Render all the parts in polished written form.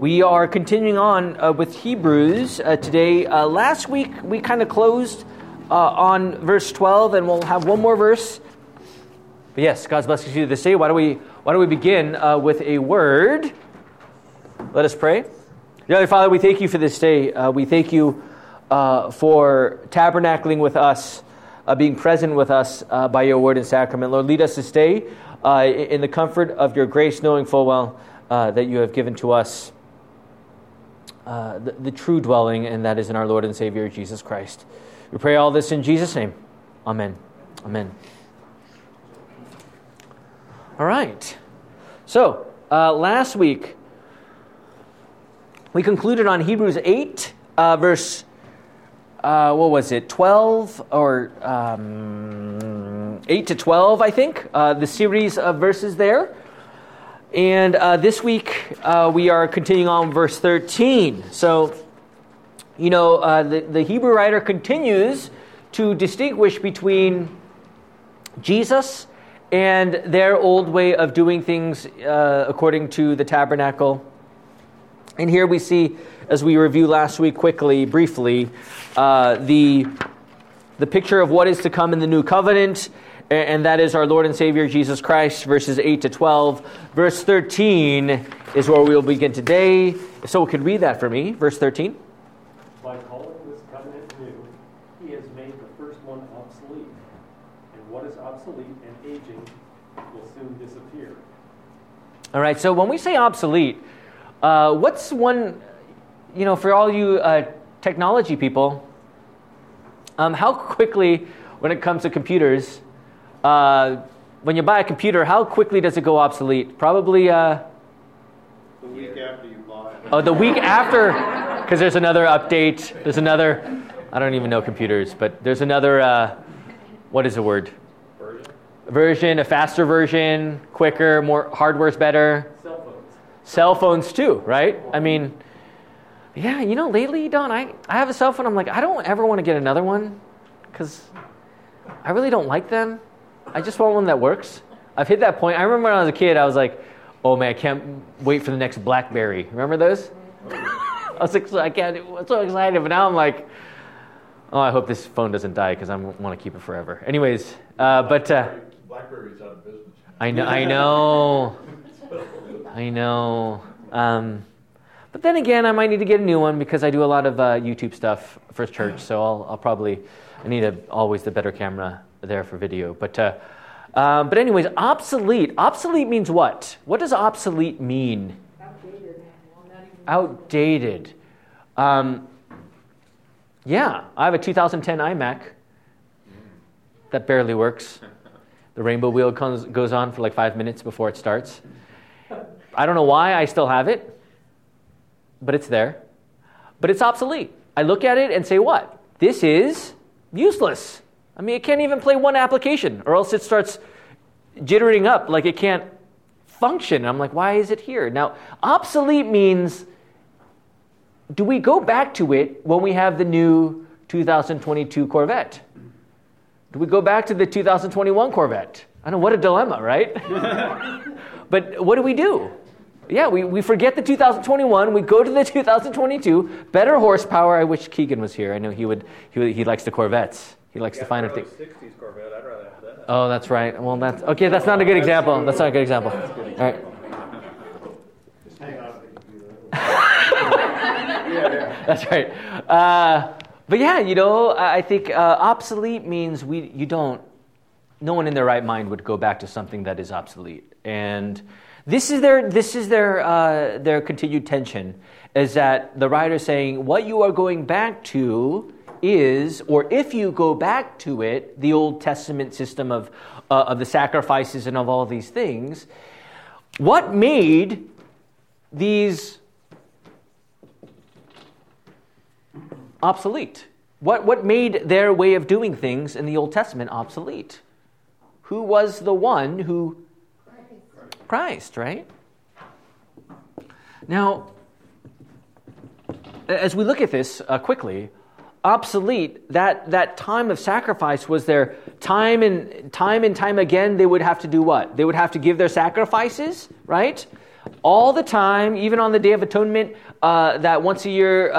We are continuing on with Hebrews today. Last week, we kind of closed on verse 12, and we'll have one more verse. But yes, God's blessings to you this day. Why don't we begin with a word? Let us pray. Dear Heavenly Father, we thank you for this day. We thank you for tabernacling with us, being present with us by your word and sacrament. Lord, lead us this day in the comfort of your grace, knowing full well that you have given to us the true dwelling, and that is in our Lord and Savior, Jesus Christ. We pray all this in Jesus' name. Amen. Amen. All right. So, last week, we concluded on Hebrews 8, verse, 12, or 8 to 12, I think, the series of verses there. And this week, we are continuing on verse 13. So, you know, the Hebrew writer continues to distinguish between Jesus and their old way of doing things according to the tabernacle. And here we see, as we review last week briefly, the picture of what is to come in the new covenant. And that is our Lord and Savior, Jesus Christ, verses 8 to 12. Verse 13 is where we will begin today. If someone could read that for me, verse 13. By calling this covenant new, he has made the first one obsolete. And what is obsolete and aging will soon disappear. All right, so when we say obsolete, what's one, you know, for all you technology people, how quickly, when it comes to computers... when you buy a computer, how quickly does it go obsolete? Probably the week after you buy it. Oh, the week after, because there's another update. There's another, I don't even know computers, but there's another, what is the word? Version, a faster version, quicker, more hardware's better. Cell phones too, right? I mean, yeah, you know, lately, Don, I have a cell phone. I'm like, I don't ever want to get another one because I really don't like them. I just want one that works. I've hit that point. I remember when I was a kid, I was like, oh man, I can't wait for the next BlackBerry. Remember those? I was like, so excited. But now I'm like, oh, I hope this phone doesn't die because I want to keep it forever. Anyways, BlackBerry's out of business. I know. But then again, I might need to get a new one because I do a lot of YouTube stuff for church. So I'll probably, I need always the better camera there for video, but anyways, obsolete. Obsolete means what? What does obsolete mean? Outdated. Yeah, I have a 2010 iMac that barely works. The rainbow wheel goes on for like 5 minutes before it starts. I don't know why I still have it, but it's there. But it's obsolete. I look at it and say, "What? This is useless." I mean, it can't even play one application, or else it starts jittering up, like it can't function. I'm like, why is it here? Now, obsolete means, do we go back to it when we have the new 2022 Corvette? Do we go back to the 2021 Corvette? I know, what a dilemma, right? But what do? Yeah, we forget the 2021. We go to the 2022. Better horsepower. I wish Keegan was here. I know he likes the Corvettes. He likes the finer thing. '60s Corvette, I'd rather have that. Oh, that's right. Well, that's not a good example. That's not a good example. All right. That's right. But yeah, you know, I think obsolete means no one in their right mind would go back to something that is obsolete. And this is their continued tension, is that the writer is saying what you are going back to is, or if you go back to it, the Old Testament system of the sacrifices and of all these things, what made these obsolete? What made their way of doing things in the Old Testament obsolete? Who was the one who... Christ, right? Now, as we look at this quickly... Obsolete. That time of sacrifice was their time and time again. They would have to do what? They would have to give their sacrifices, right? all the time, even on the Day of Atonement, that once a year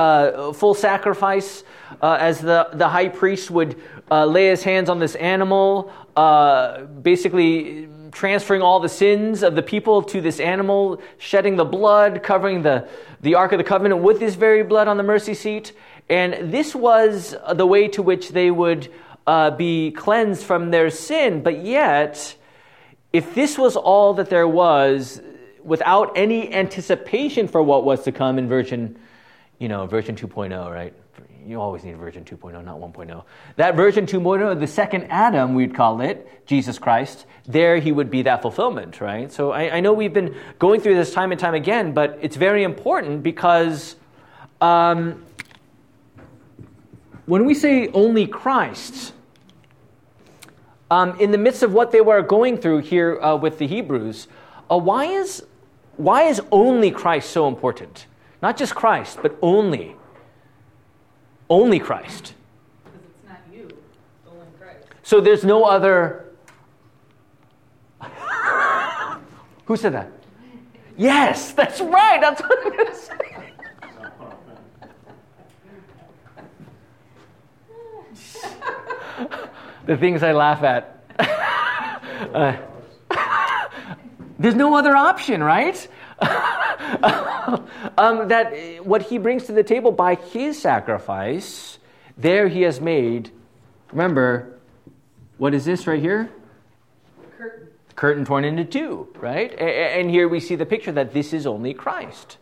full sacrifice, as the high priest would lay his hands on this animal, basically transferring all the sins of the people to this animal, shedding the blood, covering the Ark of the Covenant with his very blood on the mercy seat. And this was the way to which they would be cleansed from their sin. But yet, if this was all that there was, without any anticipation for what was to come in version 2.0, right? You always need version 2.0, not 1.0. That version 2.0, the second Adam, we'd call it, Jesus Christ, there he would be that fulfillment, right? So I know we've been going through this time and time again, but it's very important because when we say only Christ, in the midst of what they were going through here with the Hebrews, why is only Christ so important? Not just Christ, but only. Only Christ. Because it's not you, it's only Christ. So there's no other... Who said that? Yes, that's right. That's what I'm going to say. The things I laugh at. There's no other option, right? That what he brings to the table by his sacrifice, there he has made, remember, what is this right here? Curtain. Curtain torn into two, right? And here we see the picture that this is only Christ.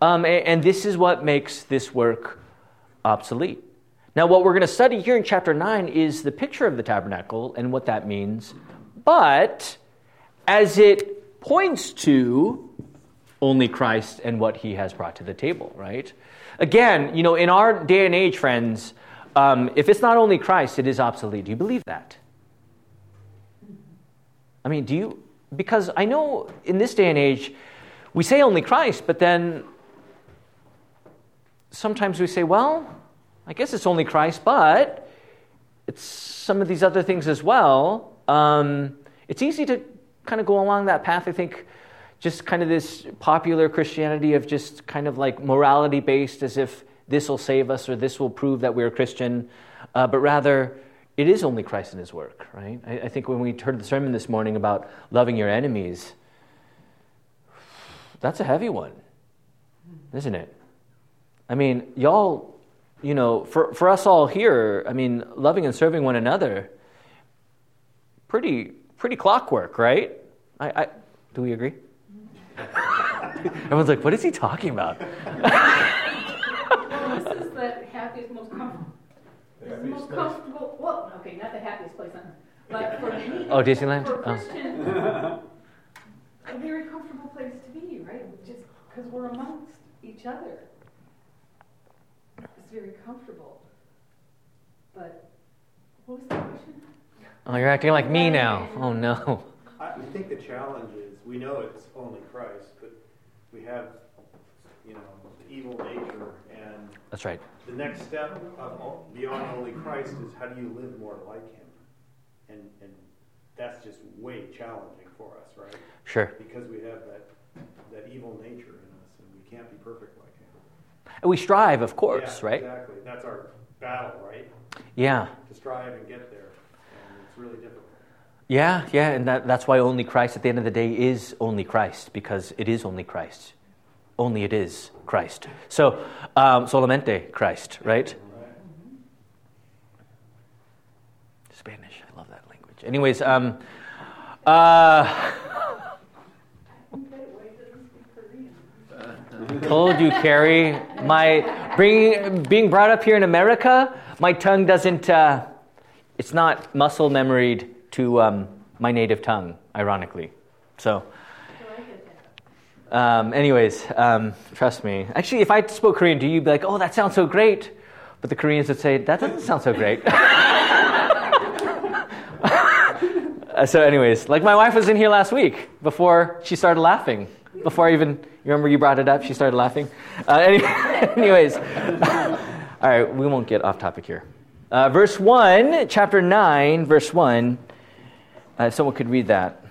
And this is what makes this work obsolete. Now, what we're going to study here in chapter 9 is the picture of the tabernacle and what that means. But as it points to only Christ and what he has brought to the table, right? Again, in our day and age, friends, if it's not only Christ, it is obsolete. Do you believe that? I mean, do you? Because I know in this day and age, we say only Christ, but then sometimes we say, well, I guess it's only Christ, but it's some of these other things as well. It's easy to kind of go along that path, I think, just kind of this popular Christianity of just kind of like morality-based, as if this will save us or this will prove that we're a Christian, but rather it is only Christ and his work, right? I think when we heard the sermon this morning about loving your enemies, that's a heavy one, isn't it? I mean, y'all, for us all here, I mean, loving and serving one another, pretty clockwork, right? I do we agree? Everyone's like, what is he talking about? Well, this is the happiest, most comfortable. Well, okay, not the happiest place on earth, but for me, Disneyland. For Christians, a very comfortable place to be, right? Just because we're amongst each other, it's very comfortable. But what was the question? Oh, you're acting like me now. Oh, no. I think the challenge is we know it's only Christ, but we have, the evil nature, and that's right. The next step beyond only Christ is how do you live more like him? And that's just way challenging for us, right? Sure. Because we have that evil nature in us, and we can't be perfect like him. And we strive, of course, right? Exactly. That's our battle, right? Yeah. To strive and get there. It's really difficult. Yeah, and that's why only Christ at the end of the day is only Christ, because it is only Christ. Only it is Christ. So, solamente Christ, right? Mm-hmm. Spanish, I love that language. Anyways, I told you, Carrie, being brought up here in America, my tongue doesn't... it's not muscle memoried to my native tongue, ironically. So, trust me. Actually, if I spoke Korean to you, you'd be like, oh, that sounds so great. But the Koreans would say, that doesn't sound so great. Like my wife was in here last week before she started laughing. Before you brought it up, she started laughing. All right, we won't get off topic here. Verse 1, chapter 9, verse 1. If someone could read that.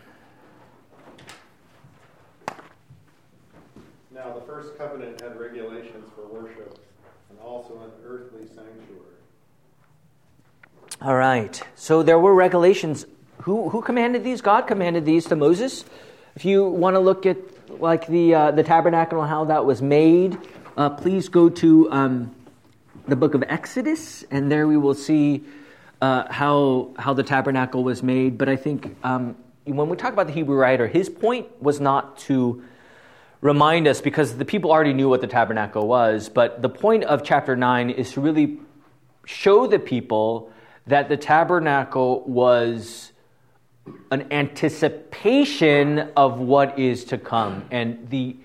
Now the first covenant had regulations for worship and also an earthly sanctuary. All right. So there were regulations. Who commanded these? God commanded these to Moses. If you want to look at like the tabernacle and how that was made, please go to the book of Exodus, and there we will see how the tabernacle was made. But I think when we talk about the Hebrew writer, his point was not to remind us, because the people already knew what the tabernacle was, but the point of chapter 9 is to really show the people that the tabernacle was an anticipation of what is to come. And the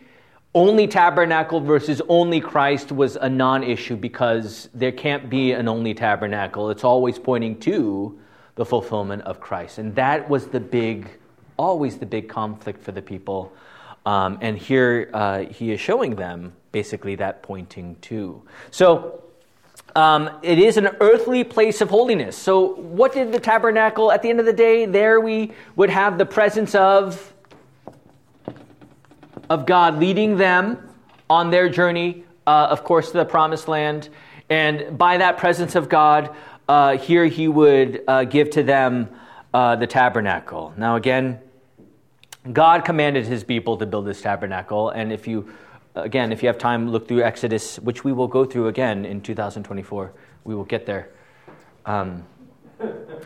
only tabernacle versus only Christ was a non-issue, because there can't be an only tabernacle. It's always pointing to the fulfillment of Christ. And that was always the big conflict for the people. And here he is showing them basically that pointing to. So it is an earthly place of holiness. So what did the tabernacle, at the end of the day, there we would have the presence of God leading them on their journey, of course, to the promised land. And by that presence of God, here he would give to them the tabernacle. Now again, God commanded his people to build this tabernacle, and if you have time, look through Exodus, which we will go through again in 2024. We will get there.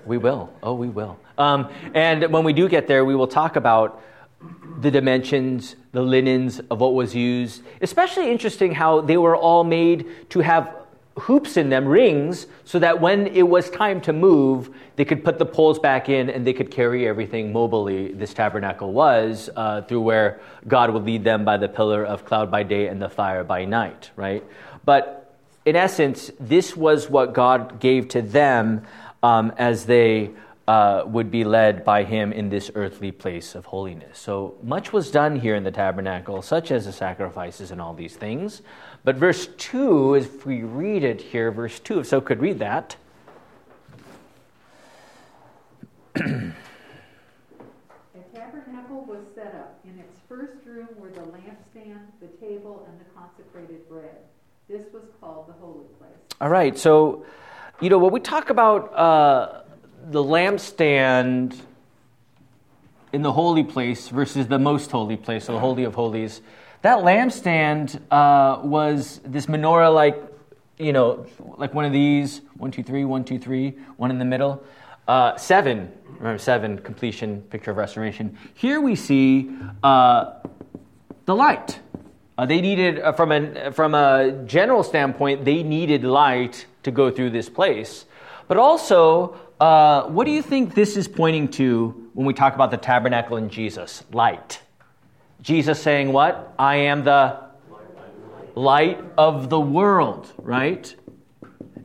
We will. Oh, we will. And when we do get there, we will talk about the dimensions, the linens of what was used. Especially interesting how they were all made to have hoops in them, rings, so that when it was time to move, they could put the poles back in and they could carry everything mobilely. This tabernacle was through where God would lead them by the pillar of cloud by day and the fire by night, right? But in essence, this was what God gave to them as they would be led by him in this earthly place of holiness. So much was done here in the tabernacle, such as the sacrifices and all these things. But verse 2, if we read it here, verse 2, if so could read that. The tabernacle was set up. In its first room were the lampstand, the table, and the consecrated bread. This was called the holy place. All right, so, when we talk about the lampstand in the holy place versus the most holy place, so the Holy of Holies, that lampstand was this menorah, like one of these, 1, 2, 3, 1, 2, 3, one in the middle, 7. Remember 7, completion, picture of restoration. Here we see the light. They needed from a general standpoint, they needed light to go through this place, but also, what do you think this is pointing to when we talk about the tabernacle and Jesus? Light. Jesus saying what? I am the light of the world, right?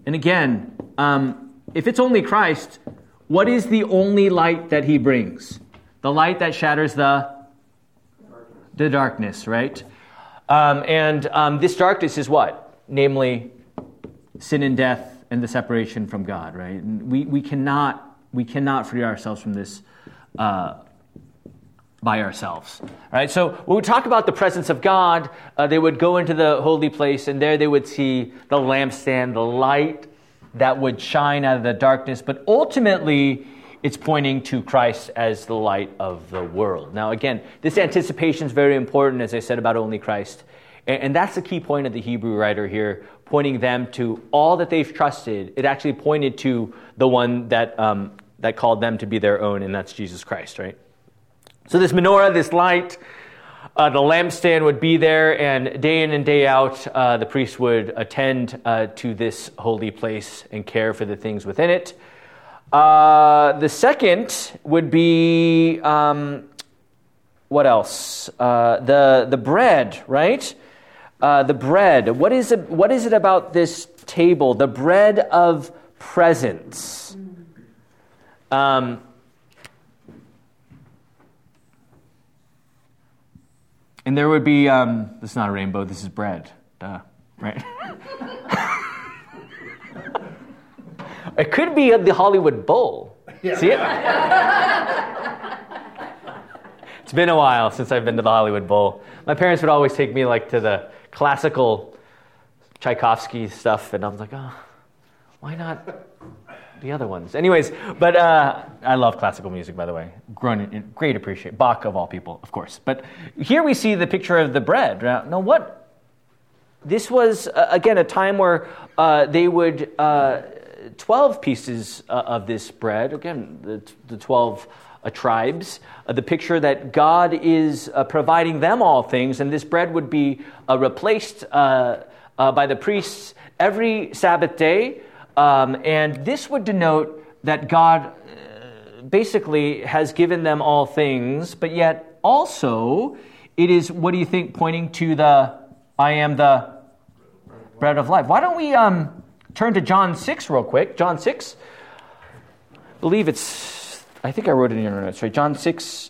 And again, if it's only Christ, what is the only light that he brings? The light that shatters the darkness, right? This darkness is what? Namely, sin and death and the separation from God, right? And we cannot free ourselves from this by ourselves. All right, so when we talk about the presence of God, they would go into the holy place, and there they would see the lampstand, the light that would shine out of the darkness. But ultimately, it's pointing to Christ as the light of the world. Now, again, this anticipation is very important, as I said, about only Christ. And that's the key point of the Hebrew writer here, pointing them to all that they've trusted. It actually pointed to the one that called them to be their own, and that's Jesus Christ, right? So this menorah, this light, the lampstand would be there, and day in and day out, the priest would attend to this holy place and care for the things within it. The second would be, what else? The bread, right? The bread. What is it about this table? The bread of presence. And there would be, this is not a rainbow, this is bread. Duh. Right? It could be the Hollywood Bowl. Yeah. See it? It's been a while since I've been to the Hollywood Bowl. My parents would always take me like to the classical Tchaikovsky stuff, and I was like, oh, why not the other ones? Anyways, but I love classical music, by the way. Great appreciate. Bach, of all people, of course. But here we see the picture of the bread. Now what? This was, again, a time where they would, 12 pieces of this bread, again, the 12 tribes, the picture that God is providing them all things, and this bread would be replaced by the priests every Sabbath day. And this would denote that God basically has given them all things, but yet also it is, what do you think, pointing to the I am the bread of life. Why don't we turn to John 6 real quick. John 6, I think I wrote it in your notes, right? John 6,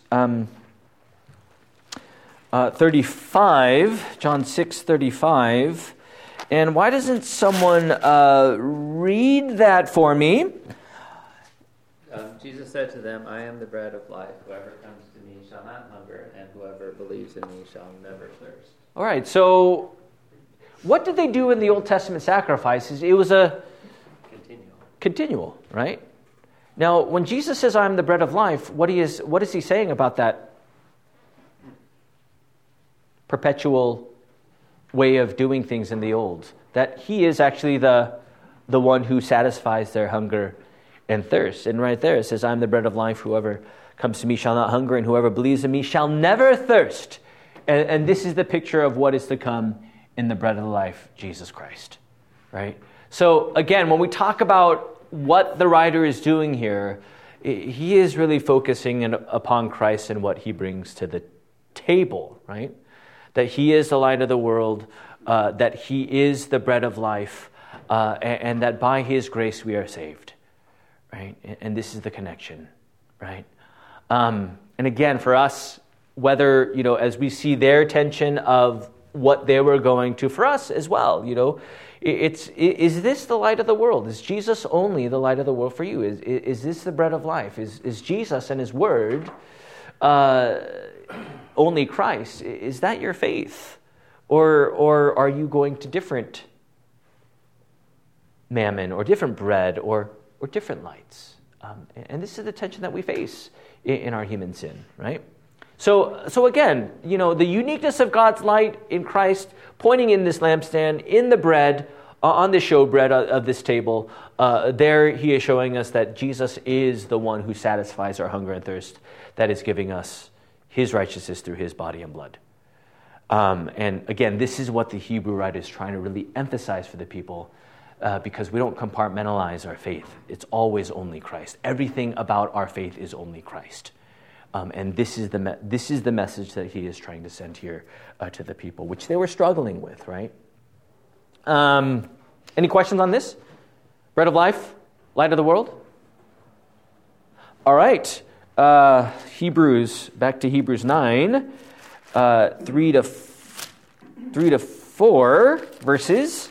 35. John 6, 35. And why doesn't someone read that for me? Jesus said to them, I am the bread of life. Whoever comes to me shall not hunger, and whoever believes in me shall never thirst. All right, so what did they do in the Old Testament sacrifices? It was a continual, right? Now, when Jesus says, I am the bread of life, what is he saying about that perpetual way of doing things in the old? That he is actually the one who satisfies their hunger and thirst. And right there it says, I am the bread of life. Whoever comes to me shall not hunger, and whoever believes in me shall never thirst. And this is the picture of what is to come in the bread of life, Jesus Christ, right? So again, when we talk about what the writer is doing here, he is really focusing upon Christ and what he brings to the table, right? That he is the light of the world, that he is the bread of life, and that by his grace we are saved, right? And this is the connection, right? And again, for us, whether, as we see their tension of what they were going to, for us as well, is this the light of the world? Is Jesus only the light of the world for you? Is this the bread of life? Is Jesus and his word only Christ? Is that your faith? Or are you going to different mammon or different bread or different lights? And this is the tension that we face in our human sin, right? So again, the uniqueness of God's light in Christ, pointing in this lampstand, in the bread, on the showbread of this table, there he is showing us that Jesus is the one who satisfies our hunger and thirst, that is giving us his righteousness through his body and blood. And again, this is what the Hebrew writer is trying to really emphasize for the people, because we don't compartmentalize our faith. It's always only Christ. Everything about our faith is only Christ. And this is the message that he is trying to send here to the people, which they were struggling with, right? Any questions on this? Bread of life, light of the world? All right. Back to Hebrews 9, 3 to 4 verses.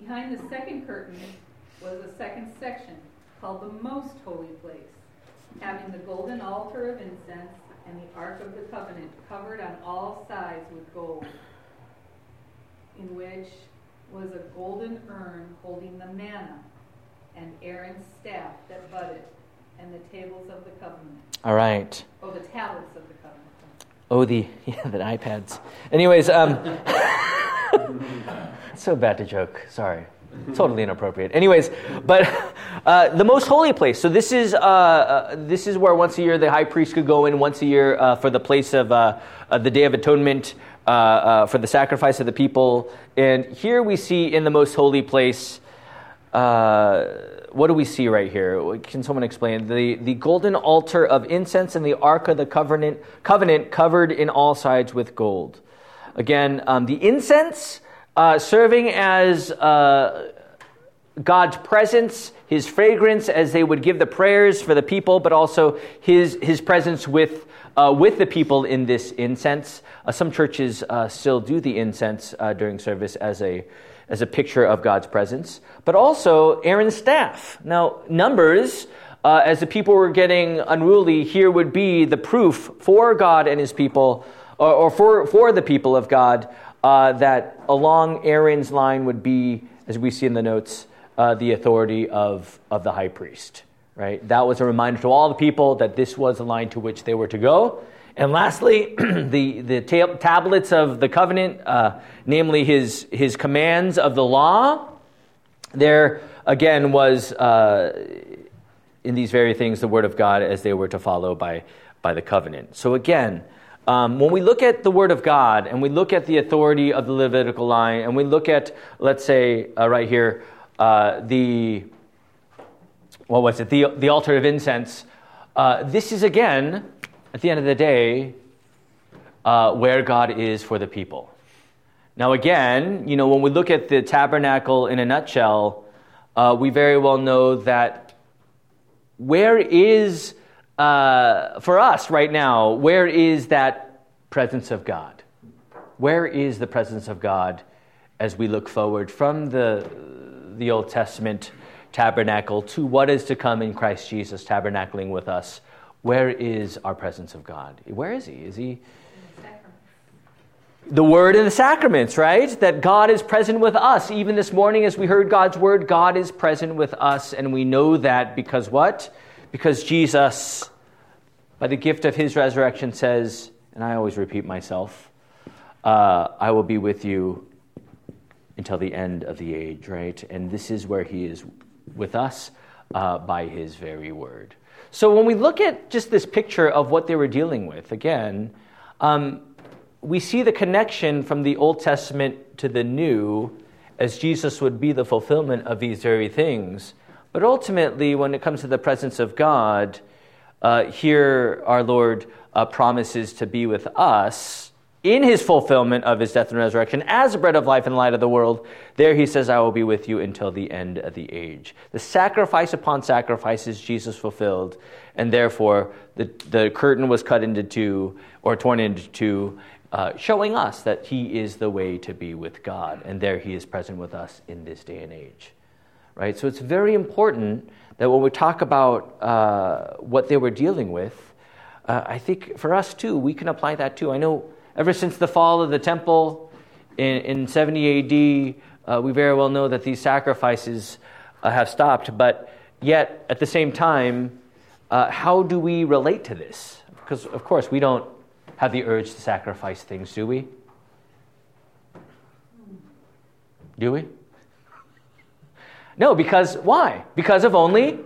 Behind the second curtain was a second section called the Most Holy Place, having the golden altar of incense and the Ark of the Covenant covered on all sides with gold, in which was a golden urn holding the manna and Aaron's staff that budded and the tables of the covenant. All right. Oh, the tablets of the covenant. Oh, the iPads. Anyways, so bad to joke, sorry. Totally inappropriate. Anyways, but the most holy place. So this is where once a year the high priest could go in once a year for the place of the Day of Atonement, for the sacrifice of the people. And here we see in the most holy place, what do we see right here? Can someone explain? The golden altar of incense and the Ark of the Covenant covered in all sides with gold. Again, the incense, serving as God's presence, his fragrance, as they would give the prayers for the people, but also his presence with the people in this incense. Some churches still do the incense during service as a as a picture of God's presence, but also Aaron's staff. Now, numbers, as the people were getting unruly, here would be the proof for God and his people, or for the people of God, that along Aaron's line would be, as we see in the notes, the authority of the high priest. Right? That was a reminder to all the people that this was the line to which they were to go. And lastly, the tablets of the covenant, namely his commands of the law, there again was in these very things the word of God as they were to follow by the covenant. So again, when we look at the word of God and we look at the authority of the Levitical line and we look at, let's say right here, the altar of incense, this is again, at the end of the day, where God is for the people. Now again, you know, when we look at the tabernacle in a nutshell, we very well know that where is, for us right now, where is that presence of God? Where is the presence of God as we look forward from the Old Testament tabernacle to what is to come in Christ Jesus tabernacling with us? Where is our presence of God? Where is he? Is he the word and the sacraments, right? That God is present with us. Even this morning as we heard God's word, God is present with us. And we know that because what? Because Jesus, by the gift of his resurrection, says, and I always repeat myself, I will be with you until the end of the age, right? And this is where he is with us by his very word. So when we look at just this picture of what they were dealing with, again, we see the connection from the Old Testament to the New, as Jesus would be the fulfillment of these very things. But ultimately, when it comes to the presence of God, here our Lord promises to be with us in his fulfillment of his death and resurrection as the bread of life and light of the world. There he says, I will be with you until the end of the age. The sacrifice upon sacrifices Jesus fulfilled, and therefore the curtain was cut into two, or torn into two, showing us that he is the way to be with God, and there he is present with us in this day and age. Right? So it's very important that when we talk about what they were dealing with, I think for us too, we can apply that too. I know ever since the fall of the temple in 70 AD, we very well know that these sacrifices have stopped, but yet at the same time, how do we relate to this? Because, of course, we don't have the urge to sacrifice things, do we? Do we? No, because why? Because of only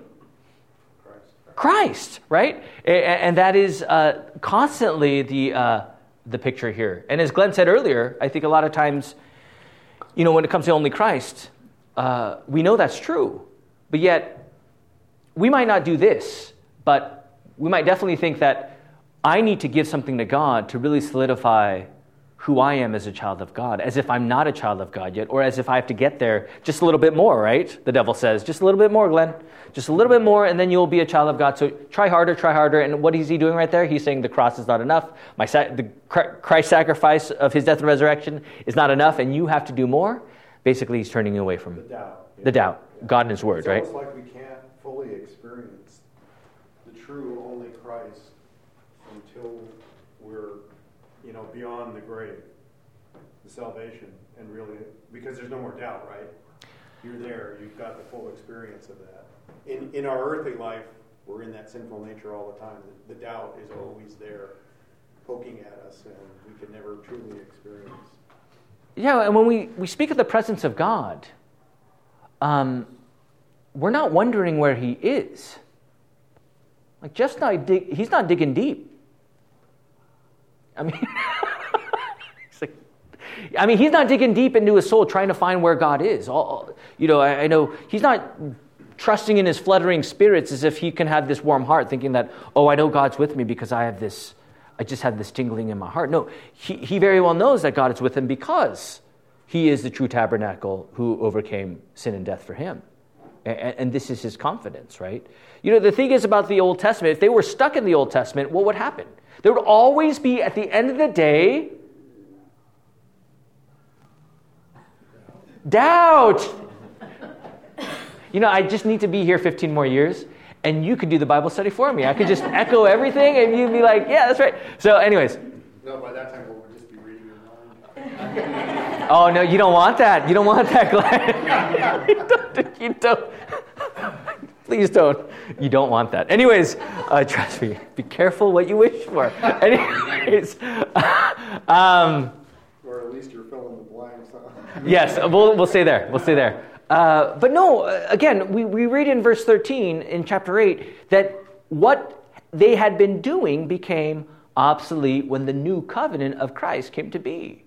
Christ, right? And that is constantly the picture here. And as Glenn said earlier, I think a lot of times, you know, when it comes to only Christ, we know that's true, but yet we might not do this, but we might definitely think that I need to give something to God to really solidify who I am as a child of God, as if I'm not a child of God yet, or as if I have to get there just a little bit more, right? The devil says, just a little bit more, Glenn. Just a little bit more, and then you'll be a child of God. So try harder. And what is he doing right there? He's saying the cross is not enough. The Christ sacrifice of his death and resurrection is not enough, and you have to do more. Basically, he's turning you away from the doubt. Yeah. God and his word, right? It's almost like we can't fully experience the true only Christ until we're beyond the grave, the salvation, and really, because there's no more doubt, right? You're there, you've got the full experience of that. In our earthly life, we're in that sinful nature all the time. The doubt is always there, poking at us, and we can never truly experience. Yeah, and when we speak of the presence of God, we're not wondering where he is. Like, just not he's not digging deep. I mean, he's not digging deep into his soul trying to find where God is. I know he's not trusting in his fluttering spirits as if he can have this warm heart thinking that, oh, I know God's with me because I just have this tingling in my heart. No, he very well knows that God is with him because he is the true tabernacle who overcame sin and death for him. And this is his confidence, right? You know, the thing is about the Old Testament, if they were stuck in the Old Testament, what would happen? There would always be, at the end of the day, Doubt. You know, I just need to be here 15 more years, and you could do the Bible study for me. I could just echo everything, and you'd be like, yeah, that's right. So anyways. No, by that time, we'll just be reading your mind. Oh, no, you don't want that. You don't want that, Glenn. You don't. Please don't. You don't want that. Anyways, trust me. Be careful what you wish for. Anyways. Or at least you're filling the blanks. Yes, we'll stay there. We'll stay there. But no, again, we read in verse 13 in chapter 8 that what they had been doing became obsolete when the new covenant of Christ came to be.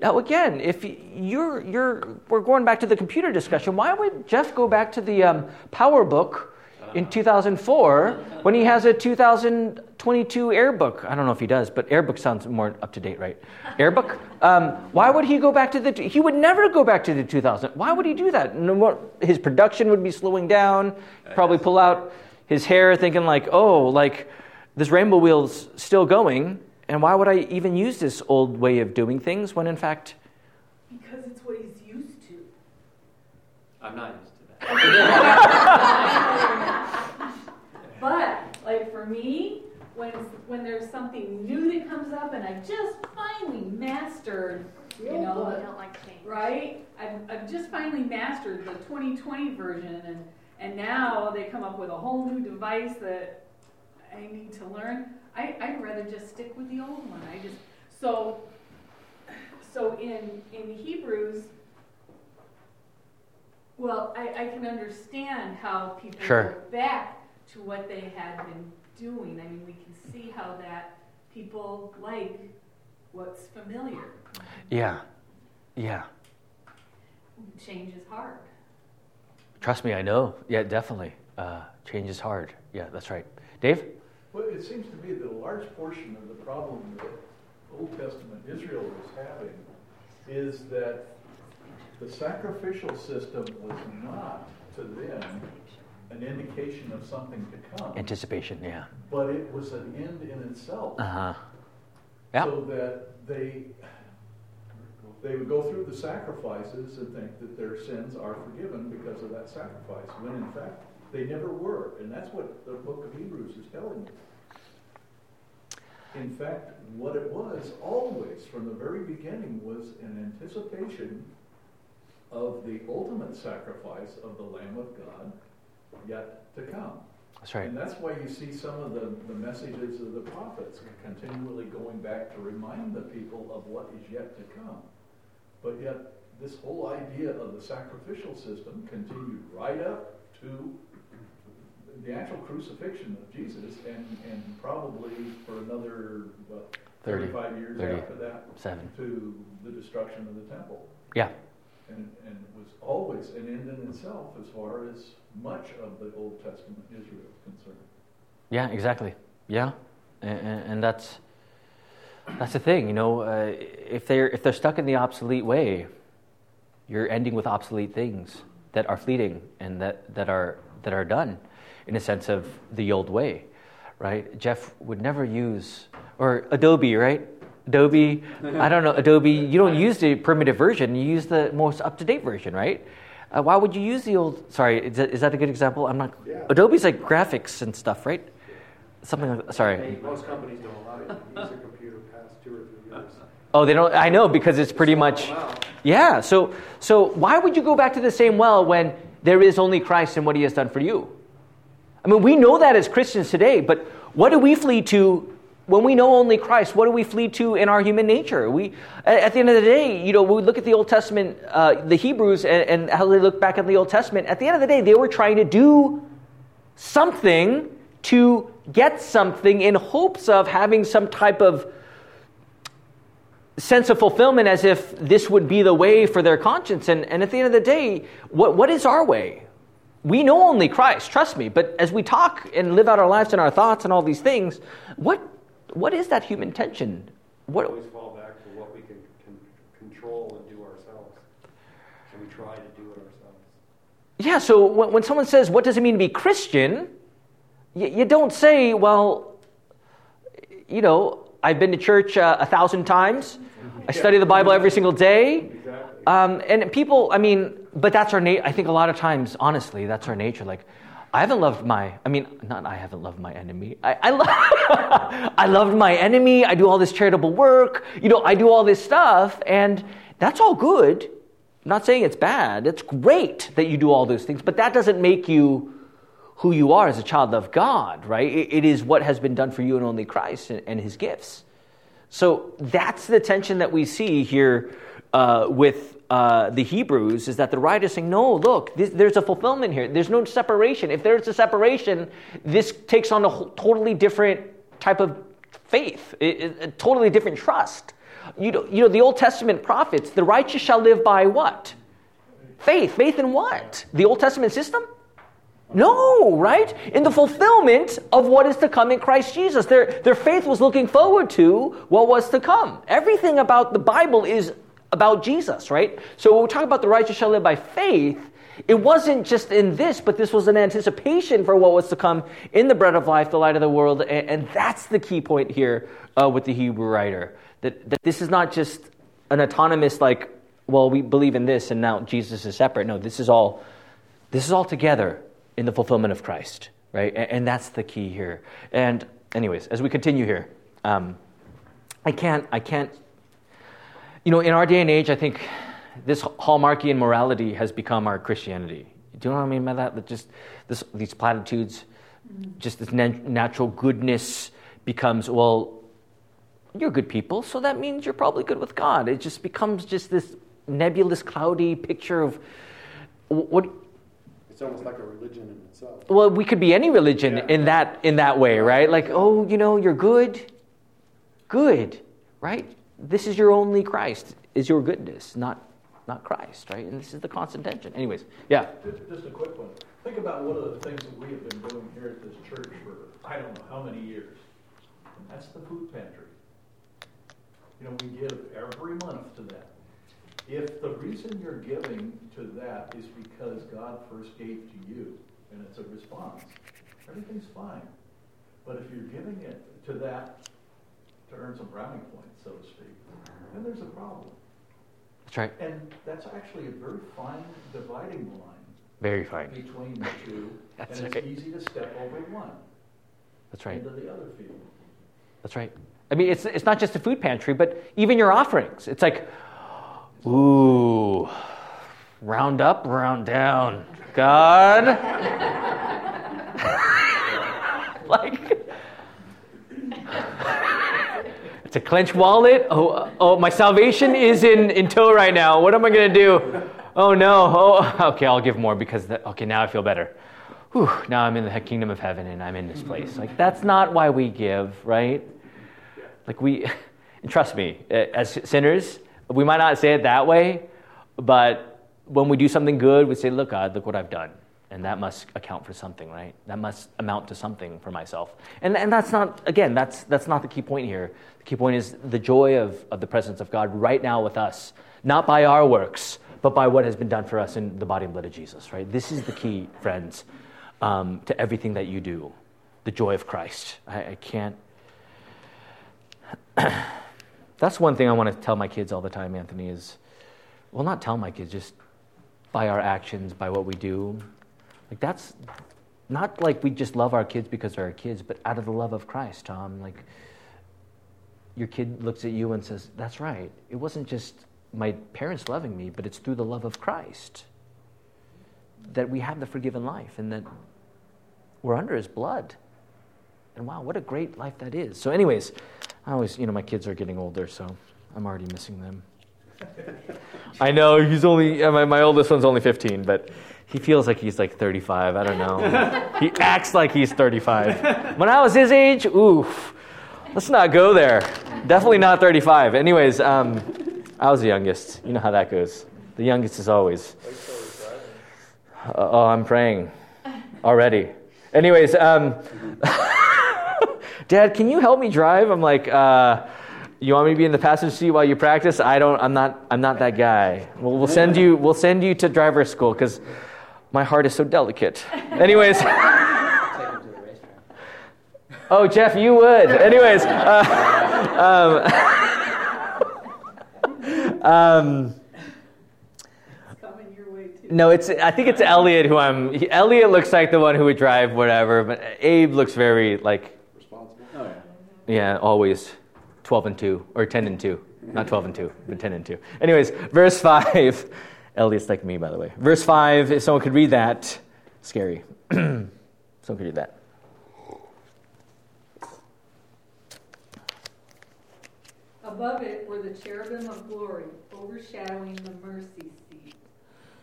Now again, if we're going back to the computer discussion, why would Jeff go back to the Power Book in 2004 when he has a 2022 AirBook? I don't know if he does, but AirBook sounds more up to date, right? AirBook? Why would he go back to he would never go back to the 2000. Why would he do that? No more, his production would be slowing down. He'd probably pull out his hair thinking like, oh, like this rainbow wheel's still going. And why would I even use this old way of doing things when, in fact... Because it's what he's used to. I'm not used to that. But, like for me, when there's something new that comes up and I've just finally mastered, you know... I don't like change. Right? I've just finally mastered the 2020 version, and now they come up with a whole new device that I need to learn... I'd rather just stick with the old one. So in Hebrews, well, I can understand how people go back to what they had been doing. I mean, we can see how that people like what's familiar. Yeah. Change is hard. Trust me, I know. Yeah, definitely. Change is hard. Yeah, that's right. Dave? Well, it seems to me that a large portion of the problem that Old Testament Israel was having is that the sacrificial system was not, to them, an indication of something to come. Anticipation, yeah. But it was an end in itself. Uh-huh. Yep. So that they would go through the sacrifices and think that their sins are forgiven because of that sacrifice, when in fact... they never were, and that's what the book of Hebrews is telling you. In fact, what it was always from the very beginning was an anticipation of the ultimate sacrifice of the Lamb of God yet to come. That's right. And that's why you see some of the messages of the prophets continually going back to remind the people of what is yet to come. But yet, this whole idea of the sacrificial system continued right up to the actual crucifixion of Jesus, and probably for another 35 years after that, to the destruction of the temple. Yeah. And it was always an end in itself as far as much of the Old Testament Israel is concerned. Yeah, exactly. Yeah, and that's the thing. You know, if they're stuck in the obsolete way, you're ending with obsolete things that are fleeting and that are done in a sense of the old way, right? Jeff would never use, or Adobe, right? Adobe, I don't know, Adobe, you don't use the primitive version, you use the most up-to-date version, right? Why would you use the old, sorry, is that a good example? I'm not, yeah. Adobe's like graphics and stuff, right? Something like that, sorry. Most companies don't allow you to use a computer past 2 or 3 years. Oh, they don't, I know, because it's pretty much... Yeah, so why would you go back to the same well when there is only Christ and what he has done for you? I mean, we know that as Christians today, but what do we flee to when we know only Christ? What do we flee to in our human nature? We, at the end of the day, you know, when we look at the Old Testament, the Hebrews, and how they look back at the Old Testament, at the end of the day, they were trying to do something to get something in hopes of having some type of sense of fulfillment, as if this would be the way for their conscience. And at the end of the day, what is our way? We know only Christ, trust me. But as we talk and live out our lives and our thoughts and all these things, what is that human tension? We always fall back to what we can control and do ourselves. And we try to do it ourselves. Yeah, so when someone says, what does it mean to be Christian? You don't say, well, you know, I've been to church 1,000 times. I study the Bible every single day. Exactly. And people, I mean, but that's our nature. I think a lot of times, honestly, that's our nature. Like, I haven't loved my enemy. I loved my enemy. I do all this charitable work. I do all this stuff, and that's all good. I'm not saying it's bad. It's great that you do all those things, but that doesn't make you who you are as a child of God, right? It is what has been done for you in only Christ and his gifts. So that's the tension that we see here with the Hebrews, is that the writer is saying, no, look, there's a fulfillment here. There's no separation. If there's a separation, this takes on a totally different type of faith, a totally different trust. The Old Testament prophets, the righteous shall live by what? Faith. Faith in what? The Old Testament system? No, right? In the fulfillment of what is to come in Christ Jesus. Their faith was looking forward to what was to come. Everything about the Bible is about Jesus, right? So when we talk about the righteous shall live by faith, it wasn't just in this, but this was an anticipation for what was to come in the bread of life, the light of the world, and that's the key point here with the Hebrew writer, that this is not just an autonomous, like, well, we believe in this and now Jesus is separate. No, this is all together in the fulfillment of Christ, right? And that's the key here. And anyways, as we continue here, I can't, in our day and age, I think this Hallmarkian morality has become our Christianity. Do you know what I mean by that? That just these platitudes, just this natural goodness becomes, well, you're good people, so that means you're probably good with God. It just becomes just this nebulous, cloudy picture of what. It's almost like a religion in itself. Well, we could be any religion in that way, right? Like, oh, you're good, right? This is your only Christ, is your goodness, not Christ, right? And this is the constant tension. Anyways, yeah. Just a quick one. Think about one of the things that we have been doing here at this church for I don't know how many years, and that's the food pantry. We give every month to that. If the reason you're giving to that is because God first gave to you, and it's a response, everything's fine. But if you're giving it to that to earn some brownie points, so to speak, then there's a problem. That's right. And that's actually a very fine dividing line. Very fine. Between the two, that's and right. It's easy to step over one. That's right. Into the other field. That's right. I mean, it's not just the food pantry, but even your offerings. It's like, ooh, round up, round down, God. Like, it's a clenched wallet. Oh, my salvation is in tow right now. What am I going to do? Oh, no. Oh, okay, I'll give more because, now I feel better. Whew, now I'm in the kingdom of heaven and I'm in this place. Like, that's not why we give, right? Like, trust me, as sinners, we might not say it that way, but when we do something good, we say, look, God, look what I've done. And that must account for something, right? That must amount to something for myself. And that's not, again, that's not the key point here. The key point is the joy of the presence of God right now with us, not by our works, but by what has been done for us in the body and blood of Jesus, right? This is the key, friends, to everything that you do, the joy of Christ. I can't... That's one thing I want to tell my kids all the time, Anthony, is, well, not tell my kids, just by our actions, by what we do. Like, that's not like we just love our kids because they're our kids, but out of the love of Christ, Tom. Like, your kid looks at you and says, that's right. It wasn't just my parents loving me, but it's through the love of Christ that we have the forgiven life and that we're under his blood. And wow, what a great life that is. So anyways, I always, my kids are getting older, so I'm already missing them. I know, my oldest one's only 15, but he feels like he's like 35. I don't know. He acts like he's 35. When I was his age, oof, let's not go there. Definitely not 35. Anyways, I was the youngest. You know how that goes. The youngest is always. Oh, I'm praying already. Anyways, Dad, can you help me drive? I'm like, you want me to be in the passenger seat while you practice? I'm not that guy. We'll send you to driver's school because my heart is so delicate. Anyways. Take him to the racetrack. Oh, Jeff, you would. Anyways. No, I think it's Elliot who Elliot looks like the one who would drive whatever, but Abe looks very like responsible. Oh yeah. Yeah, always 12 and 2 or 10 and 2. Not 12 and 2, but 10 and 2. Anyways, verse 5. Elliot's like me, by the way. Verse 5. If someone could read that, scary. Someone could read that. Above it were the cherubim of glory, overshadowing the mercy seat.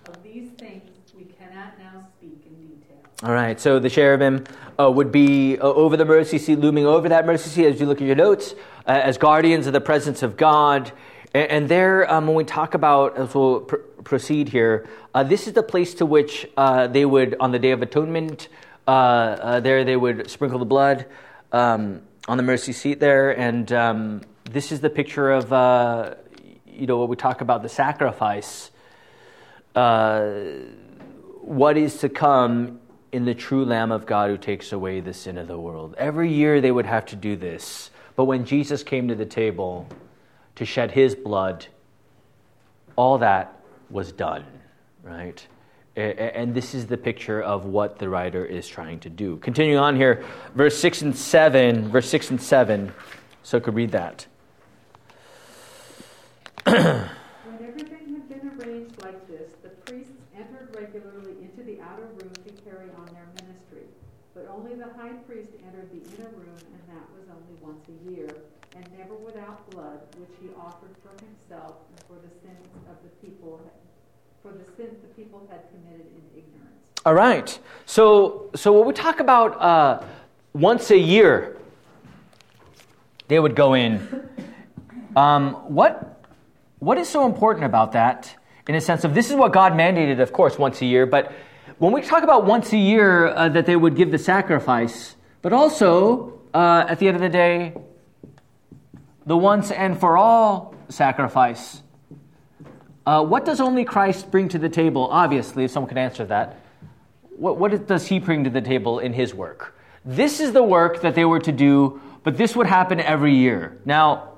Of these things we cannot now speak in detail. All right, so the cherubim would be over the mercy seat, looming over that mercy seat, as you look at your notes, as guardians of the presence of God. And there, when we talk about, as we'll proceed here, this is the place to which they would, on the Day of Atonement, there they would sprinkle the blood on the mercy seat there. And this is the picture of, what we talk about, the sacrifice. What is to come in the true Lamb of God who takes away the sin of the world. Every year they would have to do this. But when Jesus came to the table to shed his blood, all that was done, right? And this is the picture of what the writer is trying to do. Continuing on here, verse 6 and 7, so I could read that. All right. So when we talk about once a year, they would go in. What is so important about that? In a sense of this is what God mandated, of course, once a year. But when we talk about once a year that they would give the sacrifice, but also at the end of the day, the once and for all sacrifice. What does only Christ bring to the table? Obviously, if someone can answer that. What does he bring to the table in his work? This is the work that they were to do, but this would happen every year. Now,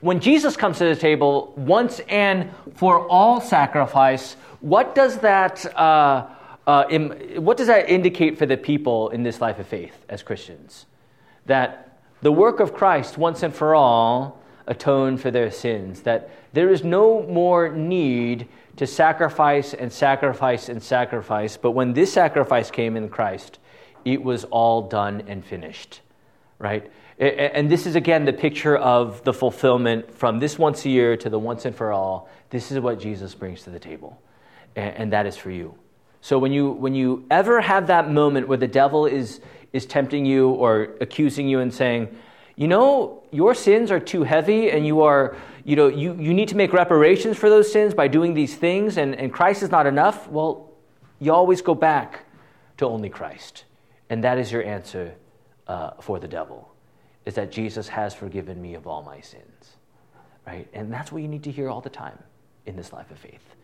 when Jesus comes to the table, once and for all sacrifice, what does that indicate for the people in this life of faith as Christians? That the work of Christ, once and for all, atoned for their sins, that there is no more need to sacrifice and sacrifice and sacrifice, but when this sacrifice came in Christ, it was all done and finished, right? And this is, again, the picture of the fulfillment from this once a year to the once and for all. This is what Jesus brings to the table, and that is for you. So when you ever have that moment where the devil is tempting you or accusing you and saying, your sins are too heavy and you need to make reparations for those sins by doing these things and Christ is not enough, well, you always go back to only Christ. And that is your answer for the devil, is that Jesus has forgiven me of all my sins, right? And that's what you need to hear all the time in this life of faith.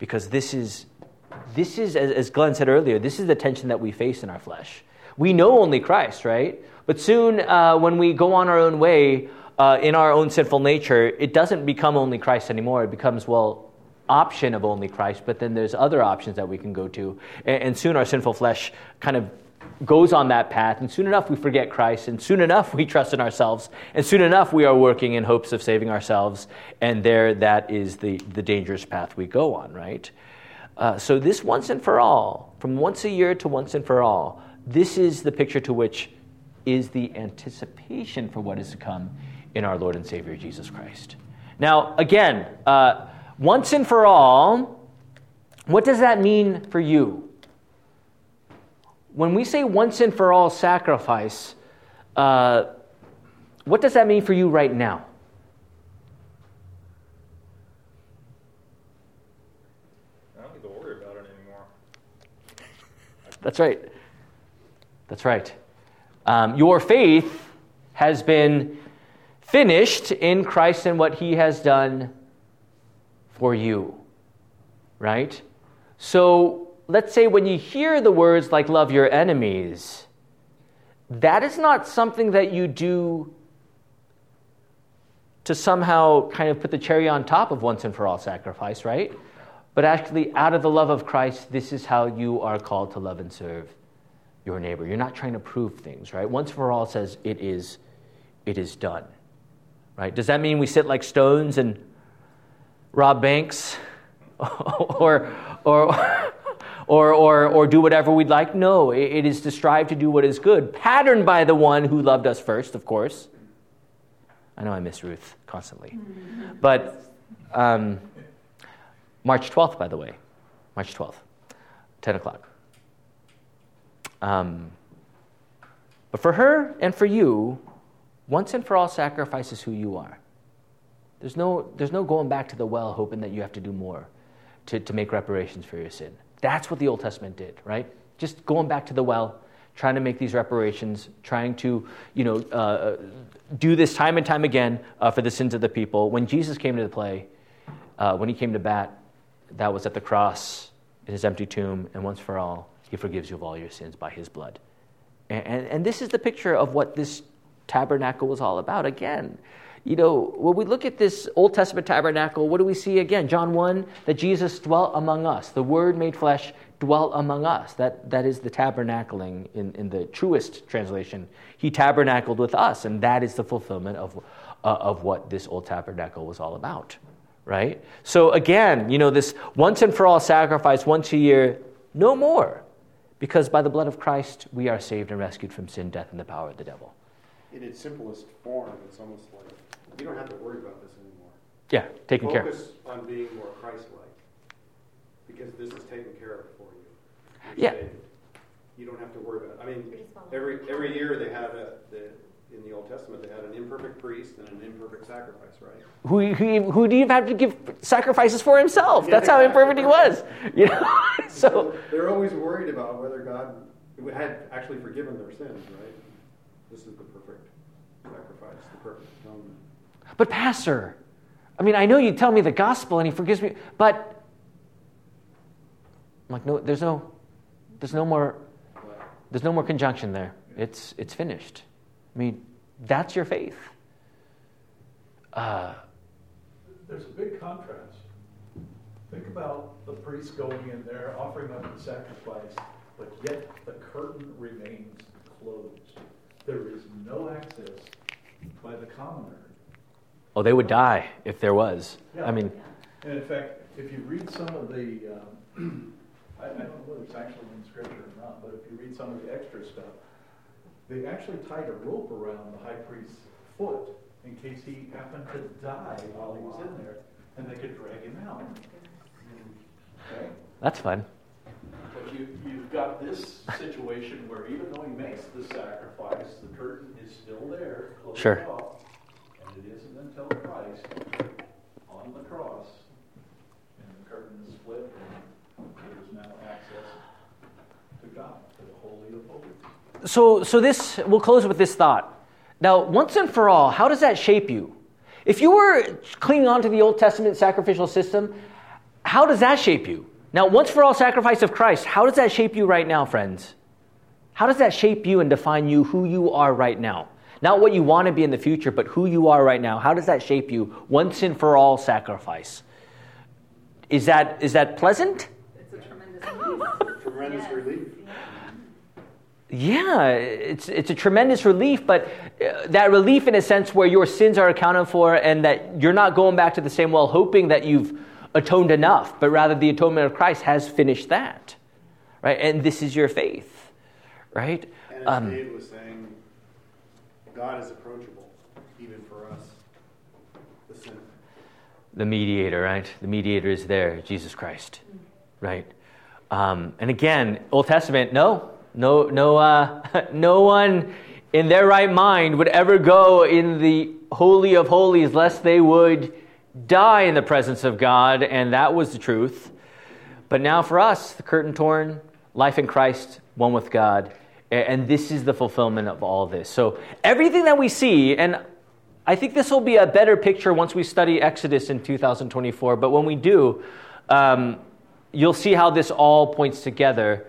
Because this is as Glenn said earlier, this is the tension that we face in our flesh. We know only Christ, right? But soon, when we go on our own way in our own sinful nature, it doesn't become only Christ anymore. It becomes, option of only Christ, but then there's other options that we can go to. And soon our sinful flesh kind of goes on that path, and soon enough we forget Christ, and soon enough we trust in ourselves, and soon enough we are working in hopes of saving ourselves, and that is the dangerous path we go on, right? So this once and for all, from once a year to once and for all, this is the picture to which is the anticipation for what is to come in our Lord and Savior Jesus Christ. Now, again, once and for all, what does that mean for you? When we say once and for all sacrifice, what does that mean for you right now? I don't need to worry about it anymore. That's right. Your faith has been finished in Christ and what he has done for you, right? So let's say when you hear the words like love your enemies, that is not something that you do to somehow kind of put the cherry on top of once and for all sacrifice, right? but actually out of the love of Christ, this is how you are called to love and serve your neighbor. You're not trying to prove things, right? Once for all says it is done, right? Does that mean we sit like stones and rob banks or do whatever we'd like? No, it is to strive to do what is good, patterned by the one who loved us first, of course. I know I miss Ruth constantly. But March 12th, by the way, March 12th, 10 o'clock. But for her and for you, once and for all sacrifice is who you are. There's no going back to the well hoping that you have to do more to make reparations for your sin. That's what the Old Testament did, right? Just going back to the well, trying to make these reparations, trying to, do this time and time again for the sins of the people. When Jesus came to the play, when he came to bat, that was at the cross in his empty tomb, and once for all, he forgives you of all your sins by his blood. And this is the picture of what this tabernacle was all about. Again, when we look at this Old Testament tabernacle, what do we see again? John 1, that Jesus dwelt among us. The Word made flesh dwelt among us. That is the tabernacling in the truest translation. He tabernacled with us, and that is the fulfillment of what this old tabernacle was all about, right? So again, this once and for all sacrifice, once a year, no more. Because by the blood of Christ, we are saved and rescued from sin, death, and the power of the devil. In its simplest form, it's almost like you don't have to worry about this anymore. Yeah, taken care of. Focus on being more Christ-like, because this is taken care of for you. Yeah. You don't have to worry about it. I mean, every year they had in the Old Testament, they had an imperfect priest and an imperfect sacrifice, right? Who do you have to give sacrifices for himself? Yeah, that's how imperfect he was. So they're always worried about whether God had actually forgiven their sins, right? This is the perfect sacrifice, the perfect atonement. But Pastor, I know you tell me the gospel and he forgives me, but I'm like, no, there's no more conjunction there. It's finished. That's your faith. There's a big contrast. Think about the priest going in there, offering up the sacrifice, but yet the curtain remains closed. There is no access by the commoner. Oh, they would die if there was. Yeah. And in fact, if you read some of the, I don't know whether it's actually in Scripture or not, but if you read some of the extra stuff, they actually tied a rope around the high priest's foot in case he happened to die while he was in there, and they could drag him out. Okay? That's fun. But you've got this situation where even though he makes the sacrifice, the curtain is still there, closed off, and it isn't until Christ on the cross, and the curtain is split, and there is now access to God, to the Holy of Holies. So this, we'll close with this thought. Now, once and for all, how does that shape you? If you were clinging on to the Old Testament sacrificial system, how does that shape you? Now, once for all sacrifice of Christ, how does that shape you right now, friends? How does that shape you and define you, who you are right now? Not what you want to be in the future, but who you are right now. How does that shape you, once and for all sacrifice? Is that pleasant? It's a tremendous relief. Tremendous relief. Yeah, it's a tremendous relief, but that relief in a sense where your sins are accounted for and that you're not going back to the same well, hoping that you've atoned enough, but rather the atonement of Christ has finished that, right? And this is your faith, right? And as Dave was saying, God is approachable, even for us, the sinner. The mediator, right? The mediator is there, Jesus Christ, right? And again, Old Testament, no one in their right mind would ever go in the Holy of Holies lest they would die in the presence of God, and that was the truth. But now for us, the curtain torn, life in Christ, one with God, and this is the fulfillment of all this. So everything that we see, and I think this will be a better picture once we study Exodus in 2024, but when we do, you'll see how this all points together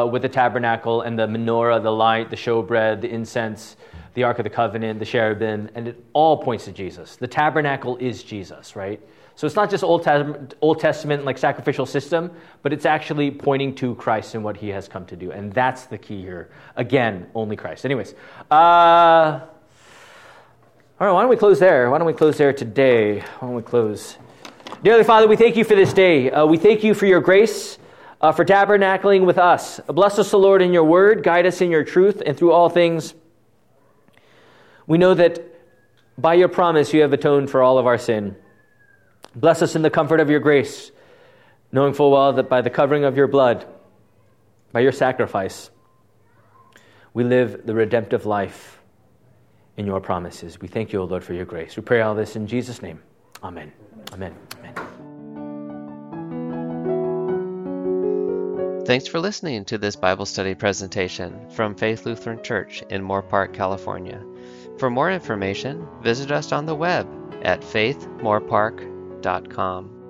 with the tabernacle and the menorah, the light, the showbread, the incense, the Ark of the Covenant, the cherubim, and it all points to Jesus. The tabernacle is Jesus, right? So it's not just Old Testament like sacrificial system, but it's actually pointing to Christ and what he has come to do. And that's the key here. Again, only Christ. Anyways, all right, why don't we close there? Why don't we close there today? Why don't we close? Dearly Father, we thank you for this day. We thank you for your grace, for tabernacling with us. Bless us, O Lord, in your word. Guide us in your truth, and through all things, we know that by your promise you have atoned for all of our sin. Bless us in the comfort of your grace, knowing full well that by the covering of your blood, by your sacrifice, we live the redemptive life in your promises. We thank you, O Lord, for your grace. We pray all this in Jesus' name. Amen. Amen. Amen. Thanks for listening to this Bible study presentation from Faith Lutheran Church in Moore Park, California. For more information, visit us on the web at faithmoorpark.com.